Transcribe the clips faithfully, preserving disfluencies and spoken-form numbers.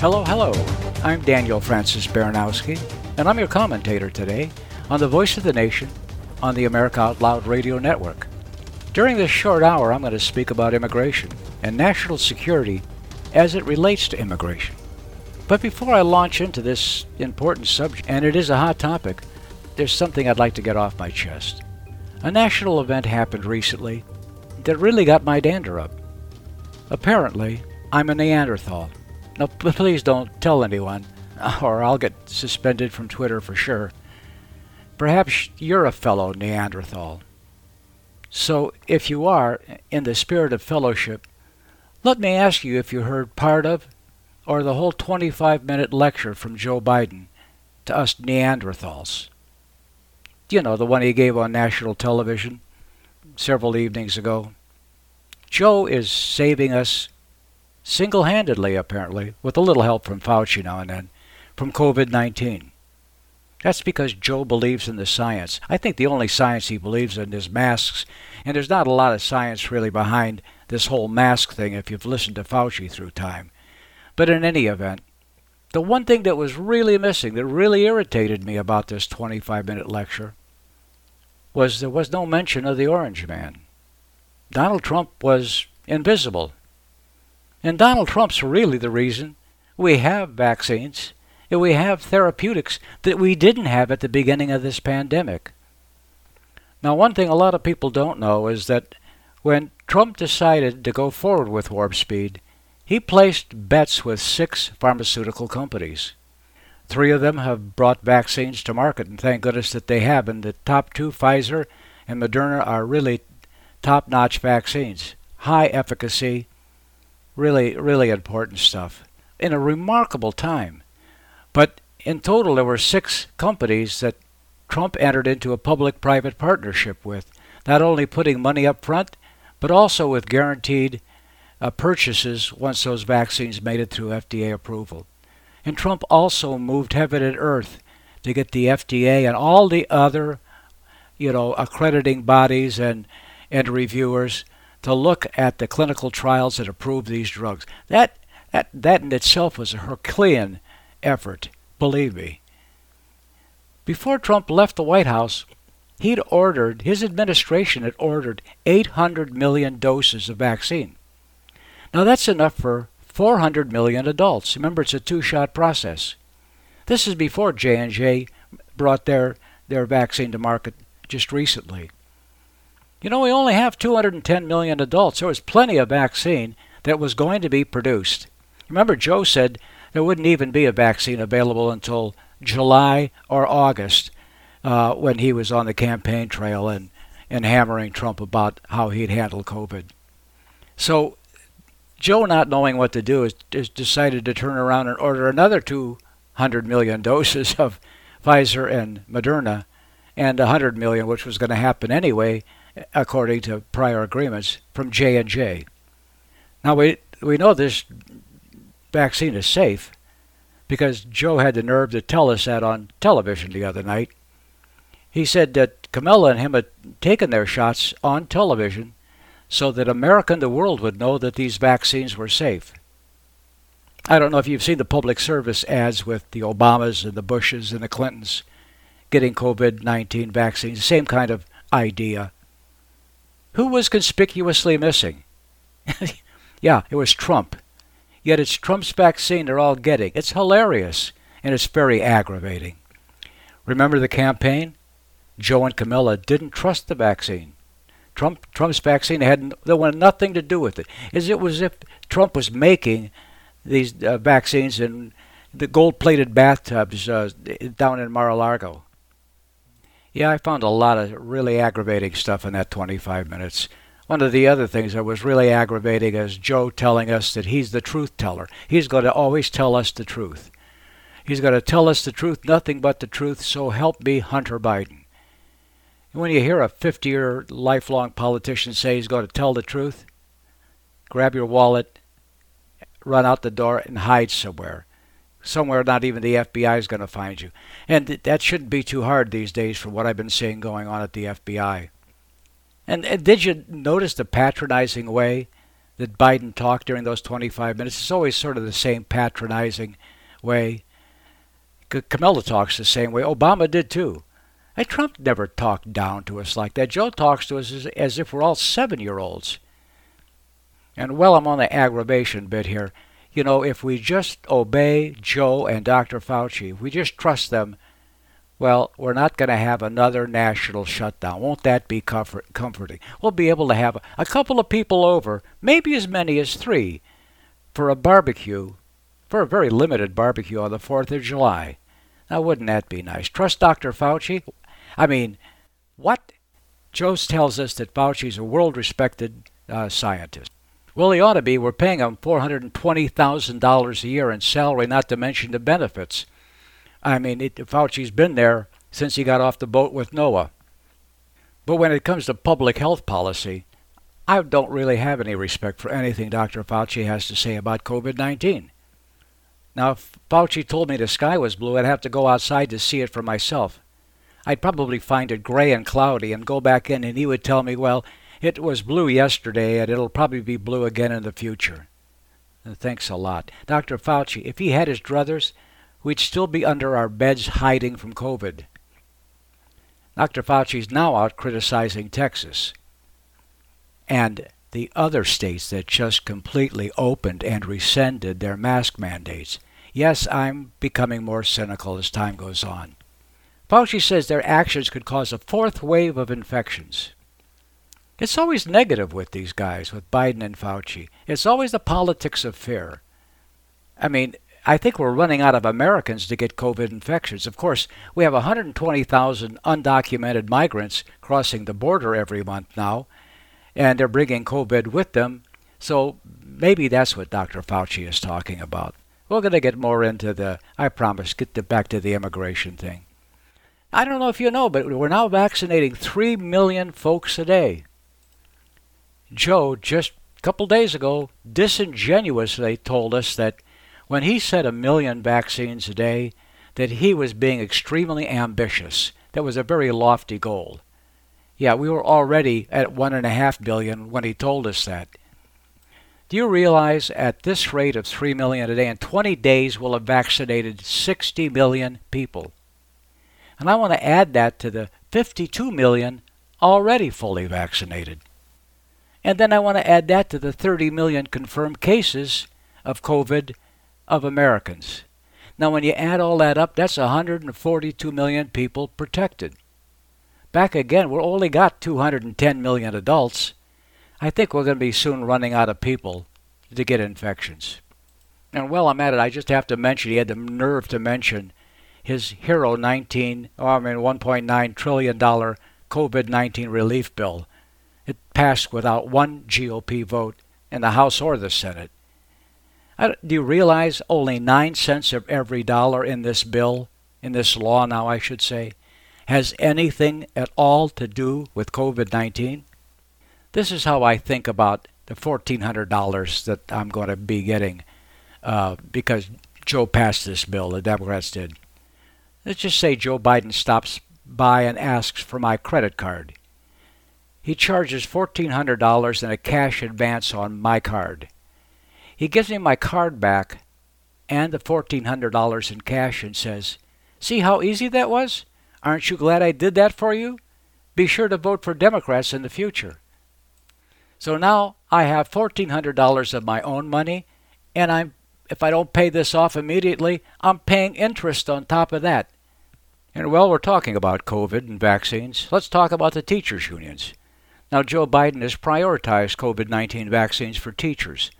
Hello, hello. I'm Daniel Francis Baranowski, and I'm your commentator today on the Voice of the Nation on the America Out Loud Radio Network. During this short hour, I'm going to speak about immigration and national security as it relates to immigration. But before I launch into this important subject, and it is a hot topic, there's something I'd like to get off my chest. A national event happened recently that really got my dander up. Apparently, I'm a Neanderthal. Now, please don't tell anyone, or I'll get suspended from Twitter for sure. Perhaps you're a fellow Neanderthal. So, if you are, in the spirit of fellowship, let me ask you if you heard part of or the whole twenty-five minute lecture from Joe Biden to us Neanderthals. You know, the one he gave on national television several evenings ago. Joe is saving us single-handedly, apparently, with a little help from Fauci now and then, from covid nineteen. That's because Joe believes in the science. I think the only science he believes in is masks, and there's not a lot of science really behind this whole mask thing if you've listened to Fauci through time. But in any event, the one thing that was really missing, that really irritated me about this twenty-five minute lecture, was there was no mention of the orange man. Donald Trump was invisible. And Donald Trump's really the reason we have vaccines and we have therapeutics that we didn't have at the beginning of this pandemic. Now, one thing a lot of people don't know is that when Trump decided to go forward with Warp Speed, he placed bets with six pharmaceutical companies. Three of them have brought vaccines to market, and thank goodness that they have. And the top two, Pfizer and Moderna, are really top-notch vaccines, high efficacy, really, really important stuff in a remarkable time. But in total, there were six companies that Trump entered into a public-private partnership with, not only putting money up front, but also with guaranteed uh, purchases once those vaccines made it through F D A approval. And Trump also moved heaven and earth to get the F D A and all the other, you know, accrediting bodies and and reviewers to look at the clinical trials that approve these drugs. That that that in itself was a Herculean effort, believe me. Before Trump left the White House, he'd ordered, his administration had ordered eight hundred million doses of vaccine. Now that's enough for four hundred million adults. Remember, it's a two-shot process. This is before J and J brought their, their vaccine to market just recently. You know, we only have two hundred ten million adults. There was plenty of vaccine that was going to be produced. Remember, Joe said there wouldn't even be a vaccine available until July or August uh, when he was on the campaign trail and, and hammering Trump about how he'd handle COVID. So Joe, not knowing what to do, is, is decided to turn around and order another two hundred million doses of Pfizer and Moderna and one hundred million, which was going to happen anyway, according to prior agreements from J and J. Now, we we know this vaccine is safe because Joe had the nerve to tell us that on television the other night. He said that Camilla and him had taken their shots on television so that America and the world would know that these vaccines were safe. I don't know if you've seen the public service ads with the Obamas and the Bushes and the Clintons getting covid nineteen vaccines, same kind of idea. Who was conspicuously missing? Yeah, it was Trump. Yet it's Trump's vaccine they're all getting. It's hilarious, and it's very aggravating. Remember the campaign? Joe and Camilla didn't trust the vaccine. Trump, Trump's vaccine had they wanted nothing to do with it. As it was as if Trump was making these uh, vaccines in the gold-plated bathtubs uh, down in Mar-a-Lago. Yeah, I found a lot of really aggravating stuff in that twenty-five minutes. One of the other things that was really aggravating is Joe telling us that he's the truth teller. He's going to always tell us the truth. He's going to tell us the truth, nothing but the truth, so help me, Hunter Biden. And when you hear a fifty-year, lifelong politician say he's going to tell the truth, grab your wallet, run out the door, and hide somewhere. Somewhere not even the F B I is going to find you. And th- that shouldn't be too hard these days from what I've been seeing going on at the F B I. And, and did you notice the patronizing way that Biden talked during those twenty-five minutes? It's always sort of the same patronizing way. C- Camilla talks the same way. Obama did too. And Trump never talked down to us like that. Joe talks to us as, as if we're all seven-year-olds. And while I'm on the aggravation bit here, you know, if we just obey Joe and Doctor Fauci, if we just trust them, well, we're not going to have another national shutdown. Won't that be comfort- comforting? We'll be able to have a, a couple of people over, maybe as many as three, for a barbecue, for a very limited barbecue on the fourth of July. Now, wouldn't that be nice? Trust Doctor Fauci? I mean, what? Joe tells us that Fauci's a world-respected uh, scientist. Well, he ought to be. We're paying him four hundred twenty thousand dollars a year in salary, not to mention the benefits. I mean, it, Fauci's been there since he got off the boat with Noah. But when it comes to public health policy, I don't really have any respect for anything Doctor Fauci has to say about covid nineteen. Now, if Fauci told me the sky was blue, I'd have to go outside to see it for myself. I'd probably find it gray and cloudy and go back in, and he would tell me, well, it was blue yesterday, and it'll probably be blue again in the future. And thanks a lot. Doctor Fauci, if he had his druthers, we'd still be under our beds hiding from COVID. Doctor Fauci's now out criticizing Texas and the other states that just completely opened and rescinded their mask mandates. Yes, I'm becoming more cynical as time goes on. Fauci says their actions could cause a fourth wave of infections. It's always negative with these guys, with Biden and Fauci. It's always the politics of fear. I mean, I think we're running out of Americans to get COVID infections. Of course, we have one hundred twenty thousand undocumented migrants crossing the border every month now, and they're bringing COVID with them. So maybe that's what Doctor Fauci is talking about. We're going to get more into the, I promise, get the, back to the immigration thing. I don't know if you know, but we're now vaccinating three million folks a day. Joe, just a couple days ago, disingenuously told us that when he said a million vaccines a day, that he was being extremely ambitious. That was a very lofty goal. Yeah, we were already at one and a half billion when he told us that. Do you realize at this rate of three million a day, in twenty days, we'll have vaccinated sixty million people? And I want to add that to the fifty-two million already fully vaccinated. And then I want to add that to the thirty million confirmed cases of COVID of Americans. Now, when you add all that up, that's one hundred forty-two million people protected. Back again, we've only got two hundred ten million adults. I think we're going to be soon running out of people to get infections. And while I'm at it, I just have to mention, he had the nerve to mention his HERO nineteen, oh, I mean one point nine trillion dollars covid nineteen relief bill. It passed without one G O P vote in the House or the Senate. I, do you realize only nine cents of every dollar in this bill, in this law now I should say, has anything at all to do with covid nineteen? This is how I think about the fourteen hundred dollars that I'm going to be getting uh, because Joe passed this bill, the Democrats did. Let's just say Joe Biden stops by and asks for my credit card. He charges fourteen hundred dollars in a cash advance on my card. He gives me my card back and the fourteen hundred dollars in cash and says, "See how easy that was? Aren't you glad I did that for you? Be sure to vote for Democrats in the future." So now I have fourteen hundred dollars of my own money, and I'm if I don't pay this off immediately, I'm paying interest on top of that. And while we're talking about COVID and vaccines, let's talk about the teachers' unions. Now, Joe Biden has prioritized covid nineteen vaccines for teachers,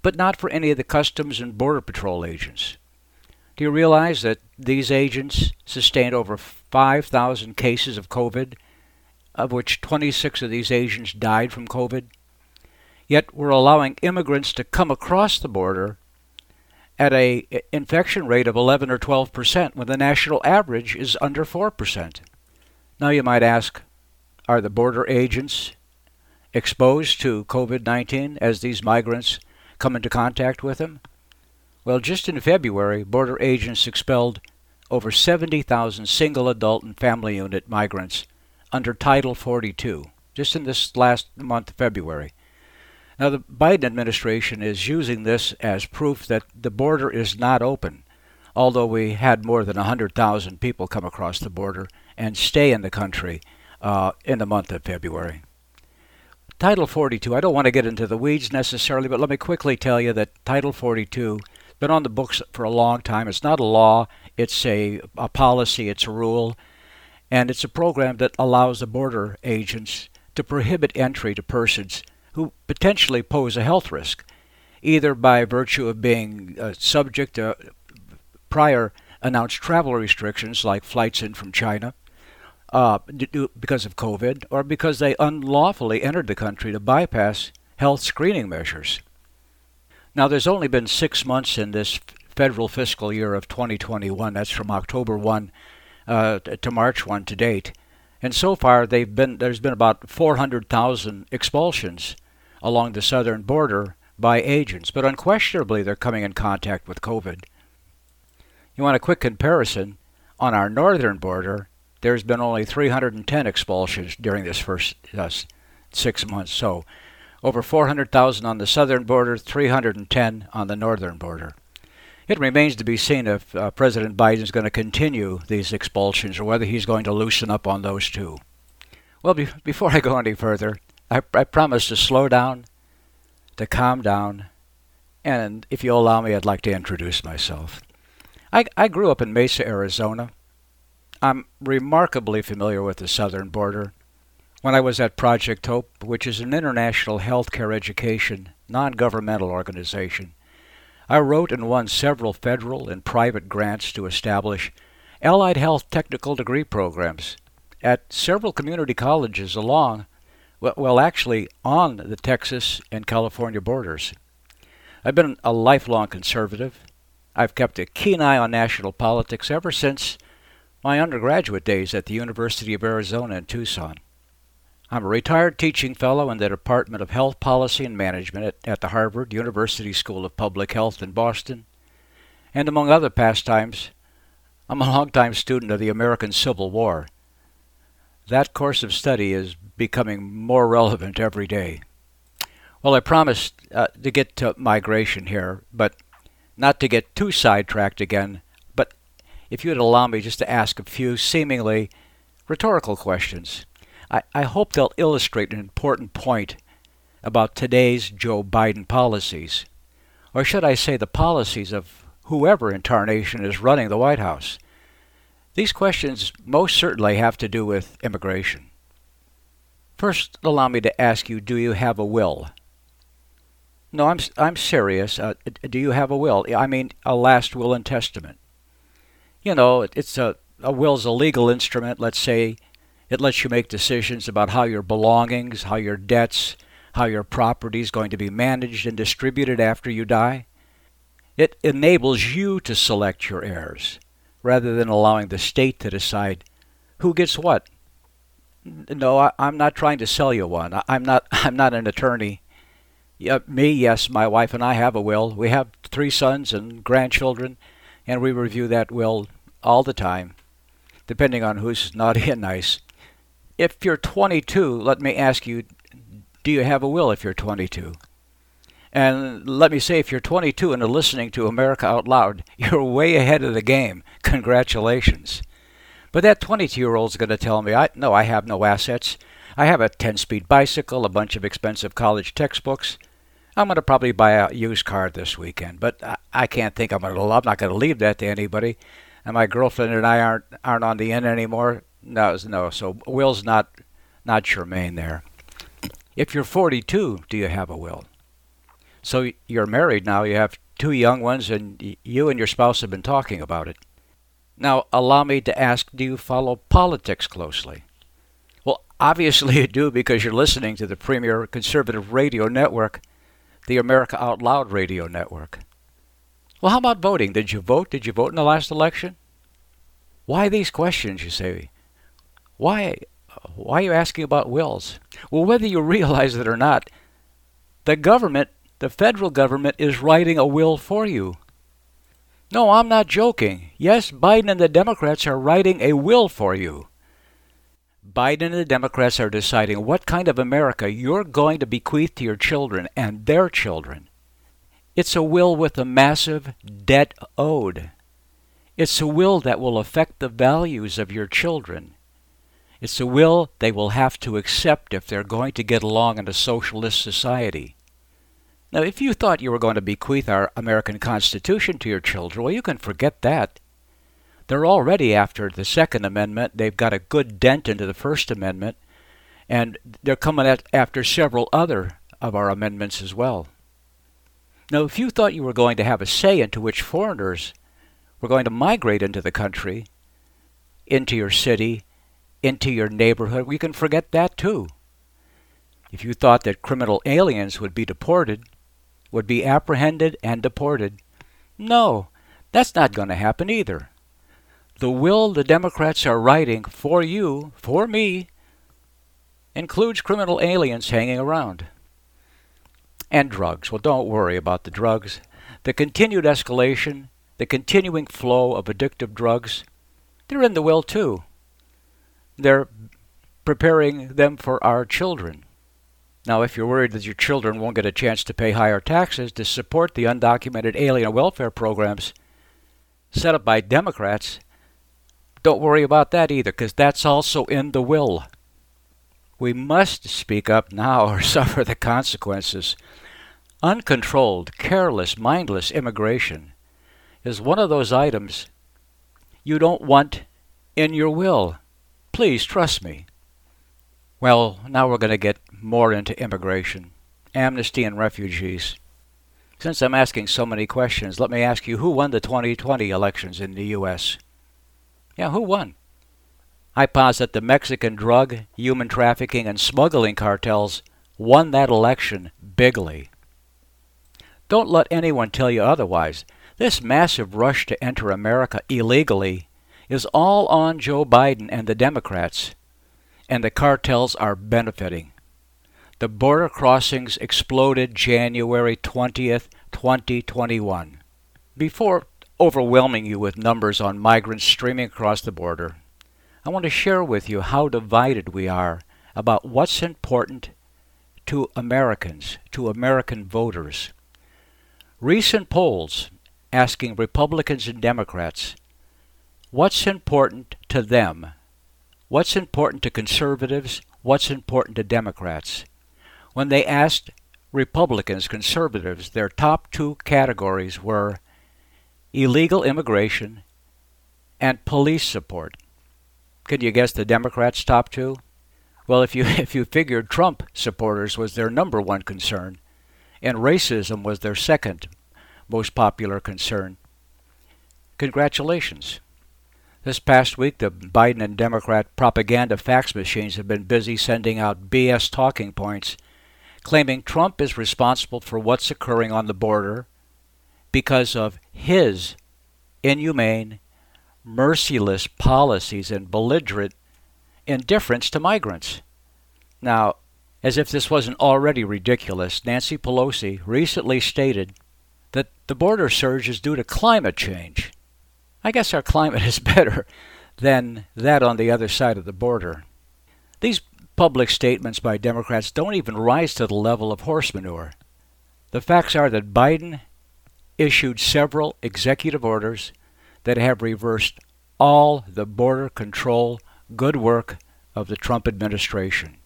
but not for any of the Customs and Border Patrol agents. Do you realize that these agents sustained over five thousand cases of COVID, of which twenty-six of these agents died from COVID? Yet we're allowing immigrants to come across the border at a infection rate of eleven or twelve percent when the national average is under four percent. Now you might ask, are the border agents exposed to COVID nineteen as these migrants come into contact with them? Well, just in February, border agents expelled over seventy thousand single adult and family unit migrants under Title forty-two, just in this last month of February. Now, the Biden administration is using this as proof that the border is not open, although we had more than one hundred thousand people come across the border and stay in the country uh, in the month of February. Title forty-two, I don't want to get into the weeds necessarily, but let me quickly tell you that Title forty-two has been on the books for a long time. It's not a law, it's a, a policy, it's a rule, and it's a program that allows the border agents to prohibit entry to persons who potentially pose a health risk, either by virtue of being uh, subject to prior announced travel restrictions like flights in from China, Uh, because of COVID, or because they unlawfully entered the country to bypass health screening measures. Now, there's only been six months in this federal fiscal year of twenty twenty-one. That's from October first uh, to March first to date. And so far, they've been there's been about four hundred thousand expulsions along the southern border by agents. But unquestionably, they're coming in contact with COVID. You want a quick comparison? On our northern border, there's been only three hundred ten expulsions during this first uh, six months. So over four hundred thousand on the southern border, three hundred ten on the northern border. It remains to be seen if uh, President Biden is going to continue these expulsions or whether he's going to loosen up on those too. Well, be- before I go any further, I, I promise to slow down, to calm down, and if you'll allow me, I'd like to introduce myself. I, I grew up in Mesa, Arizona. I'm remarkably familiar with the southern border. When I was at Project Hope, which is an international healthcare education, non-governmental organization, I wrote and won several federal and private grants to establish allied health technical degree programs at several community colleges along, well, actually on the Texas and California borders. I've been a lifelong conservative. I've kept a keen eye on national politics ever since my undergraduate days at the University of Arizona in Tucson. I'm a retired teaching fellow in the Department of Health Policy and Management at, at the Harvard University School of Public Health in Boston. And among other pastimes, I'm a longtime student of the American Civil War. That course of study is becoming more relevant every day. Well, I promised uh, to get to migration here, but not to get too sidetracked again. If you would allow me just to ask a few seemingly rhetorical questions. I, I hope they'll illustrate an important point about today's Joe Biden policies, or should I say the policies of whoever in tarnation is running the White House. These questions most certainly have to do with immigration. First, allow me to ask you, do you have a will? No, I'm, I'm serious. Uh, do you have a will? I mean, a last will and testament. You know, it's a, a will's a legal instrument, let's say. It lets you make decisions about how your belongings, how your debts, how your property is going to be managed and distributed after you die. It enables you to select your heirs, rather than allowing the state to decide who gets what. No, I, I'm not trying to sell you one. I, I'm not, I'm not an attorney. Yeah, me, yes, my wife and I have a will. We have three sons and grandchildren. And we review that will all the time, depending on who's naughty and nice. If you're twenty-two, let me ask you, do you have a will if you're twenty-two? And let me say, if you're twenty-two and are listening to America Out Loud, you're way ahead of the game. Congratulations. But that twenty-two-year-old's going to tell me, I, no, I have no assets. I have a ten-speed bicycle, a bunch of expensive college textbooks. I'm going to probably buy a used car this weekend, but I, I can't think I'm going to. I'm not going to leave that to anybody. And my girlfriend and I aren't aren't on the end anymore. No, no. So will's not not germane there. If you're forty-two, do you have a will? So you're married now. You have two young ones, and you and your spouse have been talking about it. Now, allow me to ask: do you follow politics closely? Well, obviously you do because you're listening to the premier conservative radio network, the America Out Loud Radio Network. Well, how about voting? Did you vote? Did you vote in the last election? Why these questions, you say? Why, why are you asking about wills? Well, whether you realize it or not, the government, the federal government, is writing a will for you. No, I'm not joking. Yes, Biden and the Democrats are writing a will for you. Biden and the Democrats are deciding what kind of America you're going to bequeath to your children and their children. It's a will with a massive debt owed. It's a will that will affect the values of your children. It's a will they will have to accept if they're going to get along in a socialist society. Now, if you thought you were going to bequeath our American Constitution to your children, well, you can forget that. They're already after the Second Amendment. They've got a good dent into the First Amendment, and they're coming at, after several other of our amendments as well. Now, if you thought you were going to have a say into which foreigners were going to migrate into the country, into your city, into your neighborhood, we can forget that too. If you thought that criminal aliens would be deported, would be apprehended and deported. No, that's not going to happen either. The will the Democrats are writing for you, for me, includes criminal aliens hanging around. And drugs. Well, don't worry about the drugs. The continued escalation, the continuing flow of addictive drugs, they're in the will too. They're preparing them for our children. Now, if you're worried that your children won't get a chance to pay higher taxes to support the undocumented alien welfare programs set up by Democrats, don't worry about that either, because that's also in the will. We must speak up now or suffer the consequences. Uncontrolled, careless, mindless immigration is one of those items you don't want in your will. Please trust me. Well, now we're going to get more into immigration, amnesty, and refugees. Since I'm asking so many questions, let me ask you, who won the twenty twenty elections in the U S? Yeah, who won? I posit the Mexican drug, human trafficking, and smuggling cartels won that election bigly. Don't let anyone tell you otherwise. This massive rush to enter America illegally is all on Joe Biden and the Democrats. And the cartels are benefiting. The border crossings exploded January twentieth, twenty twenty-one. Before overwhelming you with numbers on migrants streaming across the border, I want to share with you how divided we are about what's important to Americans, to American voters. Recent polls asking Republicans and Democrats, what's important to them? What's important to conservatives? What's important to Democrats? When they asked Republicans, conservatives, their top two categories were illegal immigration and police support. Can you guess the Democrats' top two? Well, if you if you figured Trump supporters was their number one concern and racism was their second most popular concern, congratulations. This past week, the Biden and Democrat propaganda fax machines have been busy sending out B S talking points, claiming Trump is responsible for what's occurring on the border because of his inhumane, merciless policies and belligerent indifference to migrants. Now, as if this wasn't already ridiculous, Nancy Pelosi recently stated that the border surge is due to climate change. I guess our climate is better than that on the other side of the border. These public statements by Democrats don't even rise to the level of horse manure. The facts are that Biden issued several executive orders that have reversed all the border control good work of the Trump administration.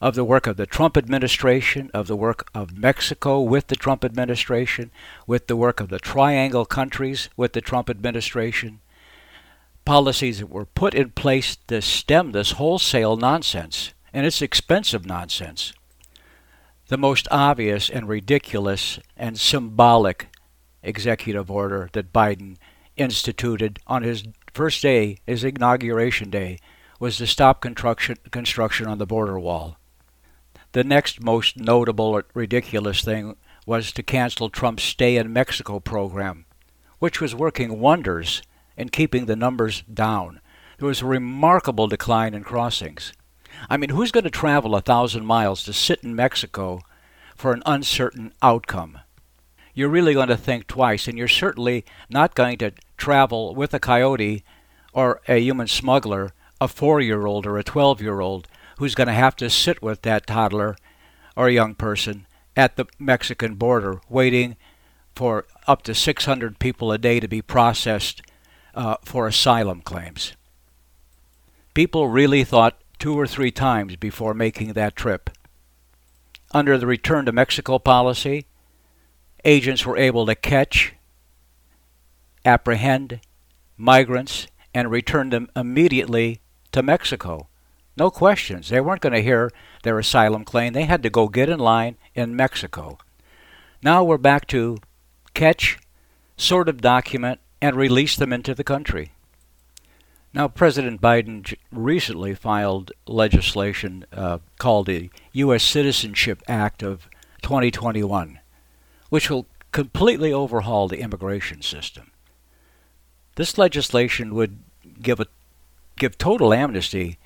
Of the work of the Trump administration, of the work of Mexico with the Trump administration, with the work of the triangle countries with the Trump administration, policies that were put in place to stem this wholesale nonsense, and it's expensive nonsense. The most obvious and ridiculous and symbolic executive order that Biden instituted on his first day, his inauguration day, was to stop construction, construction on the border wall. The next most notable or ridiculous thing was to cancel Trump's Stay in Mexico program, which was working wonders in keeping the numbers down. There was a remarkable decline in crossings. I mean, who's going to travel a thousand miles to sit in Mexico for an uncertain outcome? You're really going to think twice, and you're certainly not going to travel with a coyote or a human smuggler, a four-year-old or a twelve-year-old, who's going to have to sit with that toddler or a young person at the Mexican border, waiting for up to six hundred people a day to be processed uh, for asylum claims. People really thought two or three times before making that trip. Under the return to Mexico policy, agents were able to catch, apprehend migrants, and return them immediately to Mexico. No questions. They weren't going to hear their asylum claim. They had to go get in line in Mexico. Now we're back to catch, sort of document, and release them into the country. Now, President Biden j- recently filed legislation uh, called the U S Citizenship Act of twenty twenty-one, which will completely overhaul the immigration system. This legislation would give a give total amnesty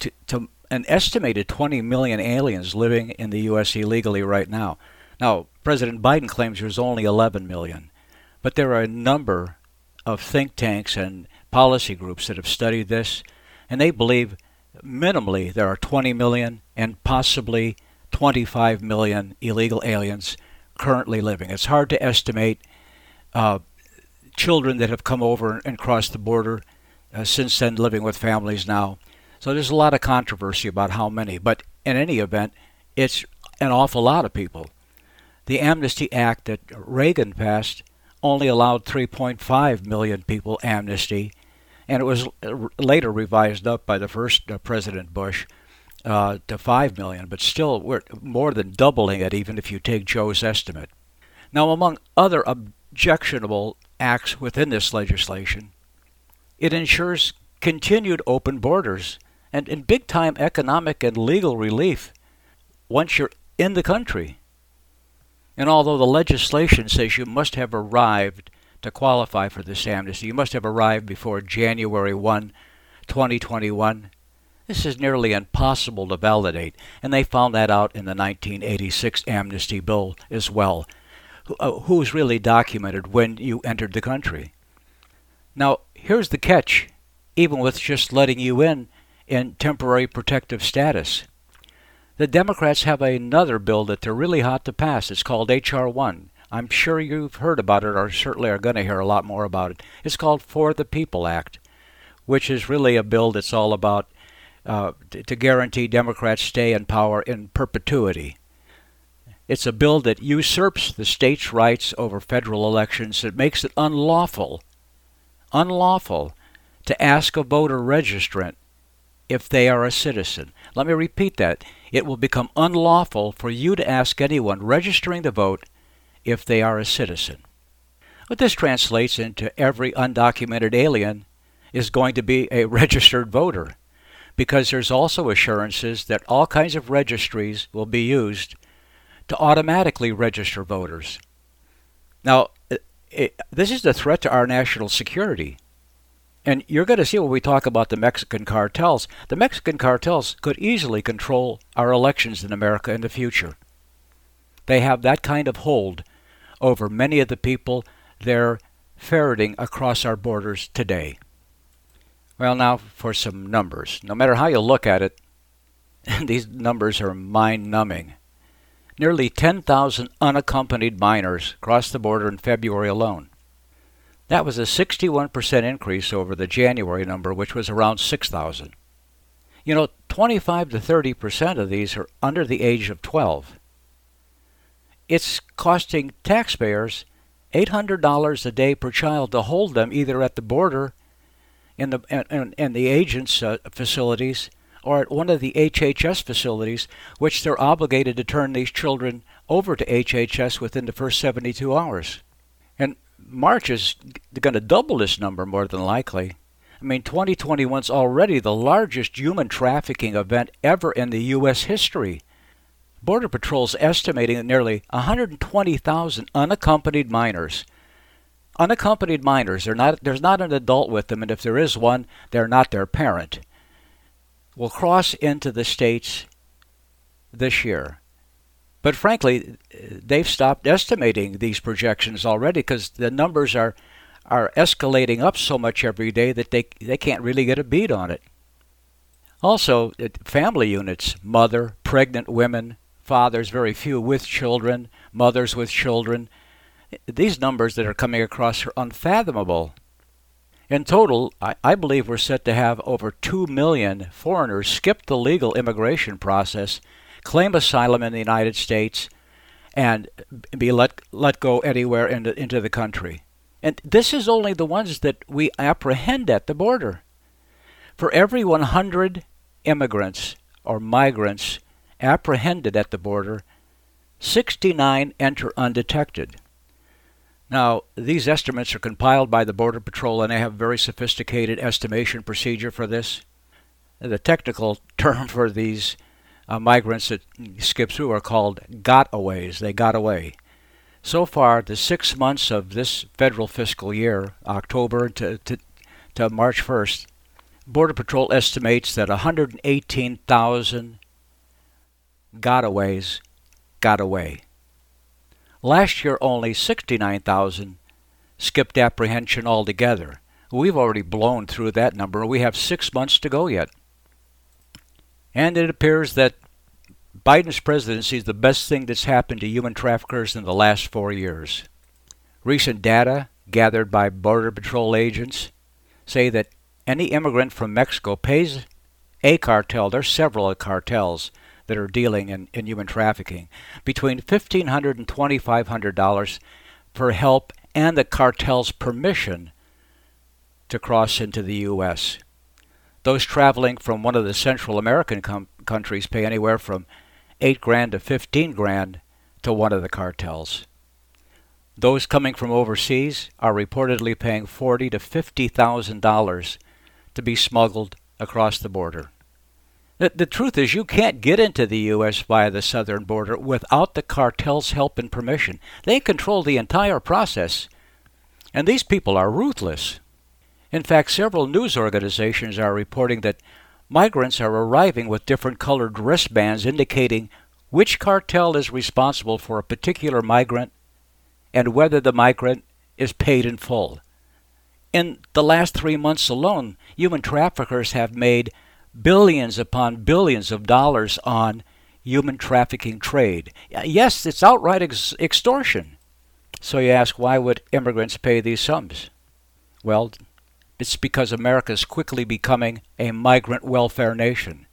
to, to an estimated twenty million aliens living in the U S illegally right now. Now, President Biden claims there's only eleven million, but there are a number of think tanks and policy groups that have studied this, and they believe minimally there are twenty million and possibly twenty-five million illegal aliens currently living. It's hard to estimate uh, children that have come over and crossed the border uh, since then, living with families now. So there's a lot of controversy about how many, but in any event, it's an awful lot of people. The Amnesty Act that Reagan passed only allowed three point five million people amnesty, and it was later revised up by the first uh, President Bush uh, to five million, but still we're more than doubling it, even if you take Joe's estimate. Now, among other objectionable acts within this legislation, it ensures continued open borders and, and big-time economic and legal relief once you're in the country. And although the legislation says you must have arrived to qualify for this amnesty, you must have arrived before January first, twenty twenty-one, this is nearly impossible to validate, and they found that out in the nineteen eighty-six amnesty bill as well. Who's really documented when you entered the country. Now, here's the catch, even with just letting you in in temporary protective status. The Democrats have another bill that they're really hot to pass. It's called H R one. I'm sure you've heard about it, or certainly are going to hear a lot more about it. It's called For the People Act, which is really a bill that's all about uh, to guarantee Democrats stay in power in perpetuity. It's a bill that usurps the states' rights over federal elections. It makes it unlawful, unlawful to ask a voter registrant if they are a citizen. Let me repeat that. It will become unlawful for you to ask anyone registering to vote if they are a citizen. What this translates into, every undocumented alien is going to be a registered voter, because there's also assurances that all kinds of registries will be used to automatically register voters. Now, it, it, this is the threat to our national security. And you're going to see when we talk about the Mexican cartels. The Mexican cartels could easily control our elections in America in the future. They have that kind of hold over many of the people they're ferreting across our borders today. Well, now for some numbers. No matter how you look at it, these numbers are mind-numbing. Nearly ten thousand unaccompanied minors crossed the border in February alone. That was a sixty-one percent increase over the January number, which was around six thousand. You know, twenty-five to thirty percent of these are under the age of twelve. It's costing taxpayers eight hundred dollars a day per child to hold them either at the border in the, in, in the agents' uh, facilities, or at one of the H H S facilities, which they're obligated to turn these children over to H H S within the first seventy-two hours. And March is going to double this number, more than likely. I mean, twenty twenty-one is already the largest human trafficking event ever in the U S history. Border Patrol's estimating that nearly one hundred twenty thousand unaccompanied minors. Unaccompanied minors, they're not, there's not an adult with them, and if there is one, they're not their parent, will cross into the states this year. But frankly, they've stopped estimating these projections already because the numbers are, are escalating up so much every day that they, they can't really get a beat on it. Also, family units, mother, pregnant women, fathers, very few with children, mothers with children. These numbers that are coming across are unfathomable. In total, I, I believe we're set to have over two million foreigners skip the legal immigration process, claim asylum in the United States, and be let let go anywhere into, into the country. And this is only the ones that we apprehend at the border. For every one hundred immigrants or migrants apprehended at the border, sixty-nine enter undetected. Now, these estimates are compiled by the Border Patrol, and they have a very sophisticated estimation procedure for this. The technical term for these uh, migrants that skip through are called gotaways. They got away. So far, the six months of this federal fiscal year, October to, to, to March first, Border Patrol estimates that one hundred eighteen thousand gotaways got away. Last year, only sixty-nine thousand skipped apprehension altogether. We've already blown through that number. We have six months to go yet. And it appears that Biden's presidency is the best thing that's happened to human traffickers in the last four years. Recent data gathered by Border Patrol agents say that any immigrant from Mexico pays a cartel, there's several cartels that are dealing in, in human trafficking, between fifteen hundred dollars and twenty-five hundred dollars for help and the cartel's permission to cross into the U S. Those traveling from one of the Central American com- countries pay anywhere from eight grand to fifteen grand to one of the cartels. Those coming from overseas are reportedly paying forty thousand dollars to fifty thousand dollars to be smuggled across the border. The, the truth is you can't get into the U S via the southern border without the cartel's help and permission. They control the entire process, and these people are ruthless. In fact, several news organizations are reporting that migrants are arriving with different colored wristbands indicating which cartel is responsible for a particular migrant and whether the migrant is paid in full. In the last three months alone, human traffickers have made billions upon billions of dollars on human trafficking trade. Yes, it's outright ex- extortion. So you ask, why would immigrants pay these sums? Well, it's because America is quickly becoming a migrant welfare nation.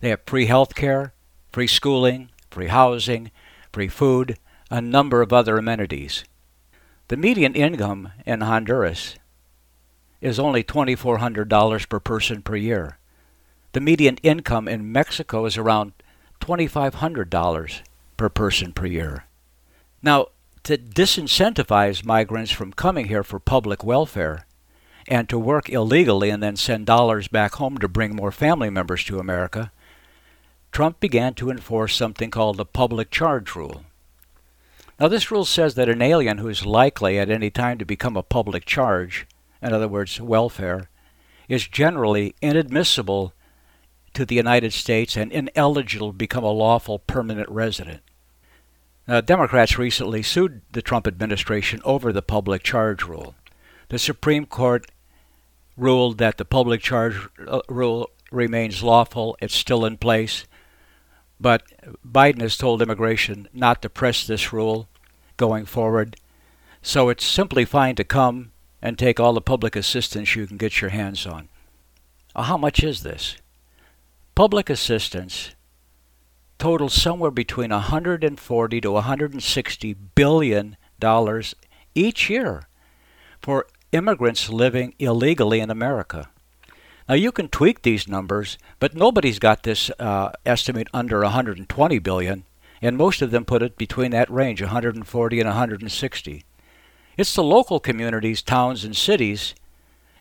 They have free health care, free schooling, free housing, free food, a number of other amenities. The median income in Honduras is only two thousand four hundred dollars per person per year. The median income in Mexico is around two thousand five hundred dollars per person per year. Now, to disincentivize migrants from coming here for public welfare and to work illegally and then send dollars back home to bring more family members to America, Trump began to enforce something called the public charge rule. Now, this rule says that an alien who is likely at any time to become a public charge, in other words, welfare, is generally inadmissible to the United States and ineligible to become a lawful permanent resident. Now, Democrats recently sued the Trump administration over the public charge rule. The Supreme Court ruled that the public charge rule remains lawful. It's still in place. But Biden has told immigration not to press this rule going forward. So it's simply fine to come and take all the public assistance you can get your hands on. How much is this? Public assistance totals somewhere between one hundred forty to one hundred sixty billion dollars each year for immigrants living illegally in America. Now, you can tweak these numbers, but nobody's got this uh, estimate under one hundred twenty billion dollars, and most of them put it between that range, one hundred forty and one hundred sixty. It's the local communities, towns, and cities,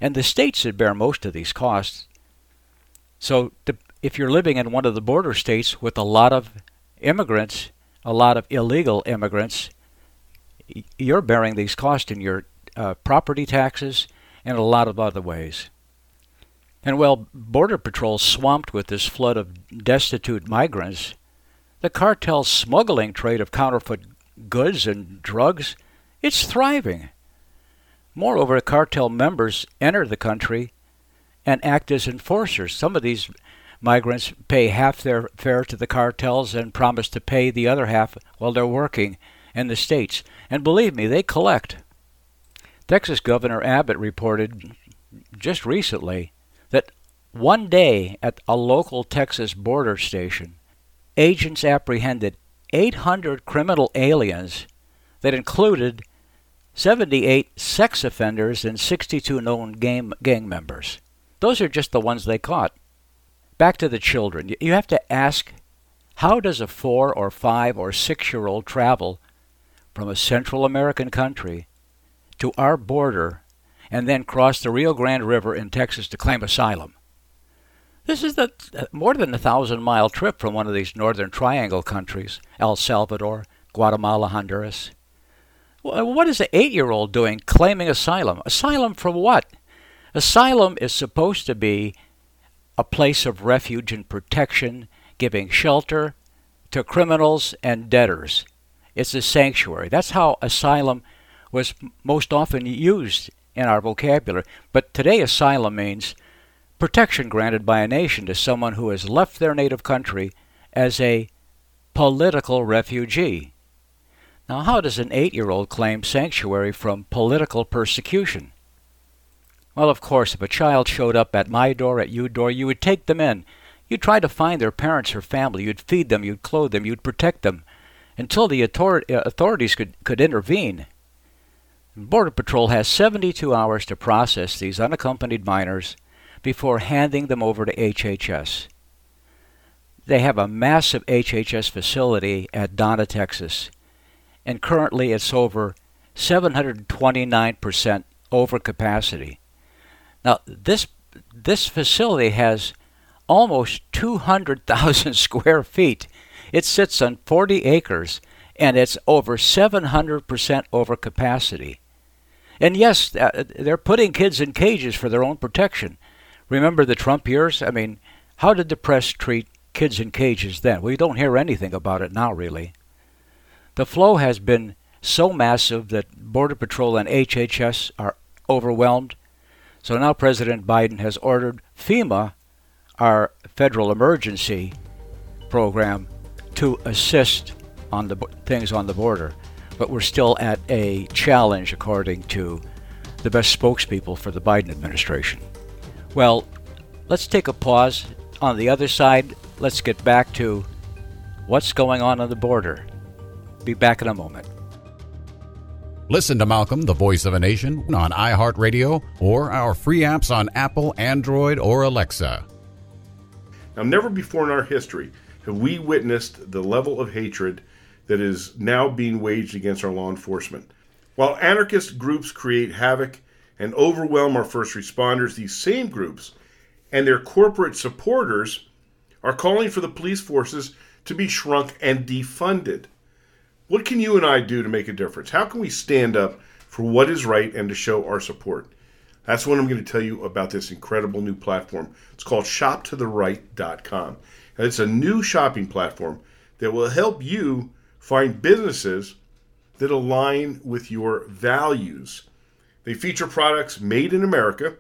and the states that bear most of these costs. So to, if you're living in one of the border states with a lot of immigrants, a lot of illegal immigrants, you're bearing these costs in your uh, property taxes and a lot of other ways. And while Border Patrol swamped with this flood of destitute migrants, the cartel smuggling trade of counterfeit goods and drugs, it's thriving. Moreover, cartel members enter the country and act as enforcers. Some of these migrants pay half their fare to the cartels and promise to pay the other half while they're working in the states. And believe me, they collect. Texas Governor Abbott reported just recently that one day at a local Texas border station, agents apprehended eight hundred criminal aliens that included seventy-eight sex offenders and sixty-two known gang, gang members. Those are just the ones they caught. Back to the children. You have to ask, how does a four or five or six-year-old travel from a Central American country to our border and then cross the Rio Grande River in Texas to claim asylum? This is the, more than a thousand-mile trip from one of these Northern Triangle countries, El Salvador, Guatemala, Honduras. What is an eight-year-old doing claiming asylum? Asylum from what? Asylum is supposed to be a place of refuge and protection, giving shelter to criminals and debtors. It's a sanctuary. That's how asylum was most often used in our vocabulary. But today, asylum means protection granted by a nation to someone who has left their native country as a political refugee. Now, how does an eight-year-old claim sanctuary from political persecution? Well, of course, if a child showed up at my door, at your door, you would take them in. You'd try to find their parents or family. You'd feed them. You'd clothe them. You'd protect them until the author- authorities could, could intervene. Border Patrol has seventy-two hours to process these unaccompanied minors before handing them over to H H S. They have a massive H H S facility at Donna, Texas, and currently it's over seven hundred twenty-nine percent over capacity. Now, this this facility has almost two hundred thousand square feet. It sits on forty acres, and it's over seven hundred percent over capacity. And yes, they're putting kids in cages for their own protection. Remember the Trump years? I mean, how did the press treat kids in cages then? We don't hear anything about it now, really. The flow has been so massive that Border Patrol and H H S are overwhelmed. So now President Biden has ordered FEMA, our federal emergency program, to assist on the bo- things on the border. But we're still at a challenge, according to the best spokespeople for the Biden administration. Well, let's take a pause. On the other side, let's get back to what's going on on the border. Be back in a moment. Listen to Malcolm, the Voice of a Nation, on iHeartRadio or our free apps on Apple, Android, or Alexa. Now, never before in our history have we witnessed the level of hatred that is now being waged against our law enforcement. While anarchist groups create havoc and overwhelm our first responders, these same groups and their corporate supporters are calling for the police forces to be shrunk and defunded. What can you and I do to make a difference? How can we stand up for what is right and to show our support? That's what I'm going to tell you about this incredible new platform. It's called Shop To The Right dot com. And it's a new shopping platform that will help you find businesses that align with your values. They feature products made in America.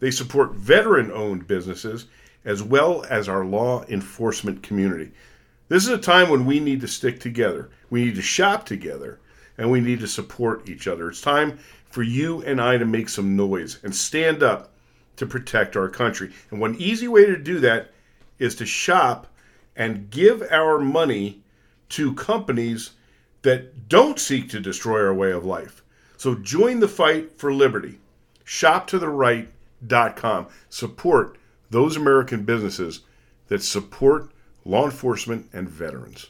They support veteran-owned businesses as well as our law enforcement community. This is a time when we need to stick together, we need to shop together, and we need to support each other. It's time for you and I to make some noise and stand up to protect our country. And one easy way to do that is to shop and give our money to companies that don't seek to destroy our way of life. So join the fight for liberty. Shop To The Right dot com. Support those American businesses that support law enforcement and veterans.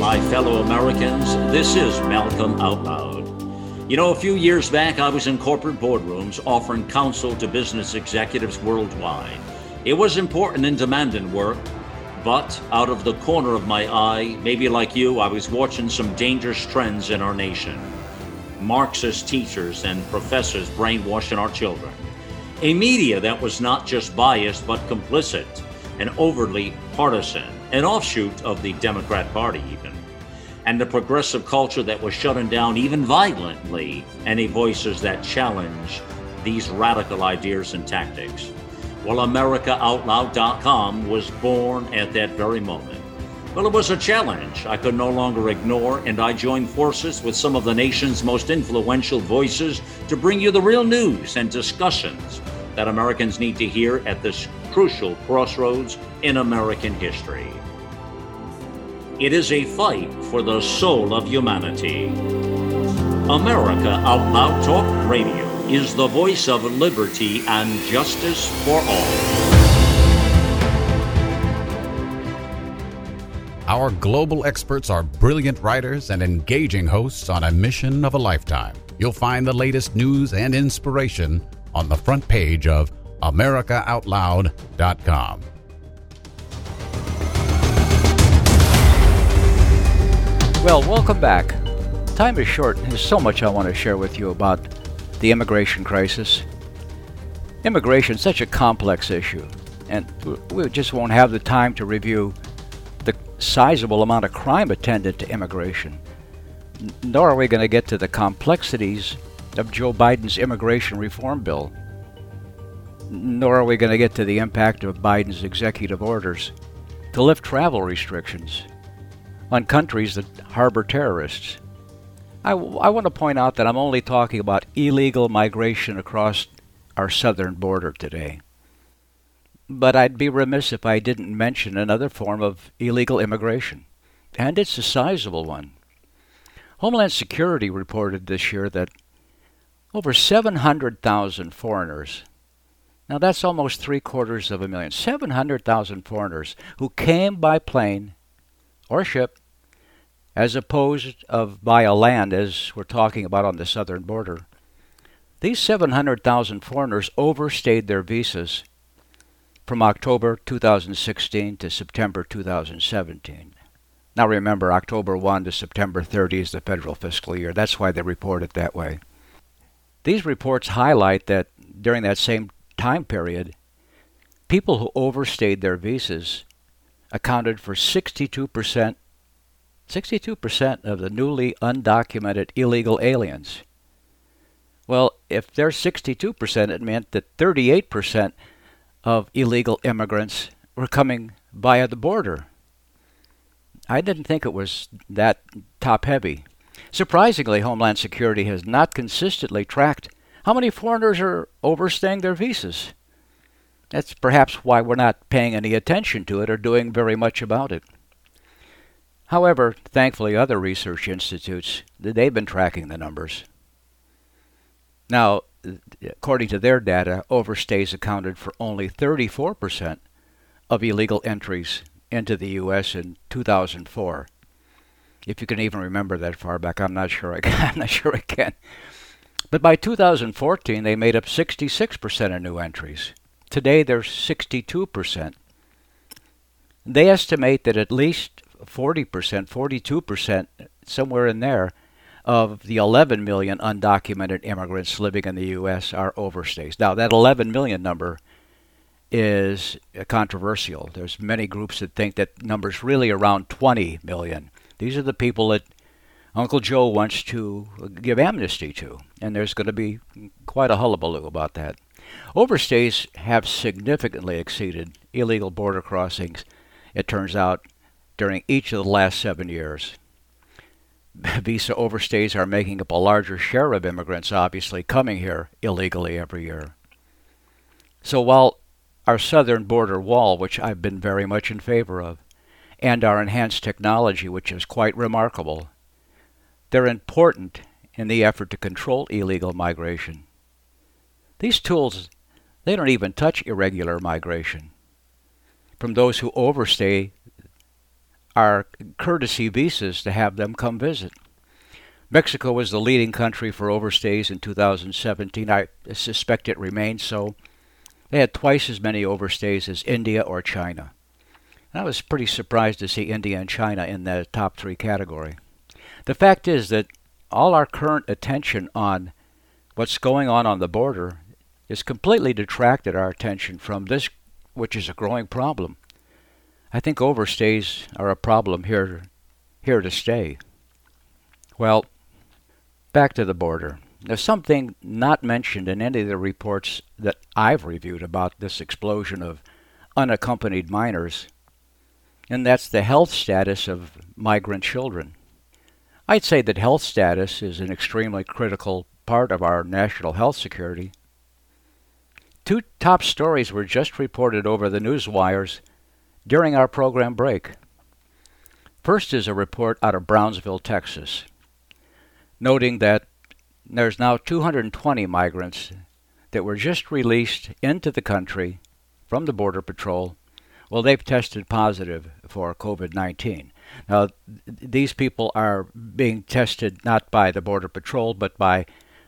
My fellow Americans, this is Malcolm Out Loud. You know, a few years back, I was in corporate boardrooms offering counsel to business executives worldwide. It was important and demanding work, but out of the corner of my eye, maybe like you, I was watching some dangerous trends in our nation. Marxist teachers and professors brainwashing our children. A media that was not just biased, but complicit and overtly partisan, an offshoot of the Democrat Party even. And the progressive culture that was shutting down even violently any voices that challenge these radical ideas and tactics. Well, America Out Loud dot com was born at that very moment. Well, it was a challenge I could no longer ignore, and I joined forces with some of the nation's most influential voices to bring you the real news and discussions that Americans need to hear at this crucial crossroads in American history. It is a fight for the soul of humanity. America Out Loud Talk Radio is the voice of liberty and justice for all. Our global experts are brilliant writers and engaging hosts on a mission of a lifetime. You'll find the latest news and inspiration on the front page of America Out Loud dot com. Well, welcome back. Time is short, and there's so much I want to share with you about the immigration crisis. Immigration is such a complex issue, and we just won't have the time to review the sizable amount of crime attendant to immigration, nor are we going to get to the complexities of Joe Biden's immigration reform bill, nor are we going to get to the impact of Biden's executive orders to lift travel restrictions on countries that harbor terrorists. I, w- I want to point out that I'm only talking about illegal migration across our southern border today. But I'd be remiss if I didn't mention another form of illegal immigration, and it's a sizable one. Homeland Security reported this year that over seven hundred thousand foreigners, now that's almost three quarters of a million, seven hundred thousand foreigners who came by plane or ship, as opposed of by a land, as we're talking about on the southern border. These seven hundred thousand foreigners overstayed their visas from October twenty sixteen to September twenty seventeen. Now remember, October first to September thirtieth is the federal fiscal year. That's why they report it that way. These reports highlight that during that same time period, people who overstayed their visas accounted for sixty-two percent, sixty-two percent of the newly undocumented illegal aliens. Well, if they're sixty-two percent, it meant that thirty-eight percent of illegal immigrants were coming via the border. I didn't think it was that top-heavy. Surprisingly, Homeland Security has not consistently tracked how many foreigners are overstaying their visas. That's perhaps why we're not paying any attention to it or doing very much about it. However, thankfully, other research institutes, they've been tracking the numbers. Now, according to their data, overstays accounted for only thirty-four percent of illegal entries into the U S in two thousand four. If you can even remember that far back, I'm not sure I can. I'm not sure I can. But by two thousand fourteen, they made up sixty-six percent of new entries. Today, they're sixty-two percent. They estimate that at least forty percent, forty-two percent, somewhere in there, of the eleven million undocumented immigrants living in the U S are overstays. Now, that eleven million number is controversial. There's many groups that think that number's really around twenty million. These are the people that Uncle Joe wants to give amnesty to, and there's going to be quite a hullabaloo about that. Overstays have significantly exceeded illegal border crossings, it turns out, during each of the last seven years. Visa overstays are making up a larger share of immigrants, obviously, coming here illegally every year. So while our southern border wall, which I've been very much in favor of, and our enhanced technology, which is quite remarkable, they're important in the effort to control illegal migration. These tools, they don't even touch irregular migration. From those who overstay, are courtesy visas to have them come visit. Mexico was the leading country for overstays in two thousand seventeen. I suspect it remains so. They had twice as many overstays as India or China. And I was pretty surprised to see India and China in the top three category. The fact is that all our current attention on what's going on on the border has completely detracted our attention from this, which is a growing problem. I think overstays are a problem here, here to stay. Well, back to the border. There's something not mentioned in any of the reports that I've reviewed about this explosion of unaccompanied minors, and that's the health status of migrant children. I'd say that health status is an extremely critical part of our national health security. Two top stories were just reported over the news wires during our program break. First is a report out of Brownsville, Texas, noting that there's now two hundred twenty migrants that were just released into the country from the Border Patrol. Well, they've tested positive for COVID nineteen. Now, th- these people are being tested not by the Border Patrol, but by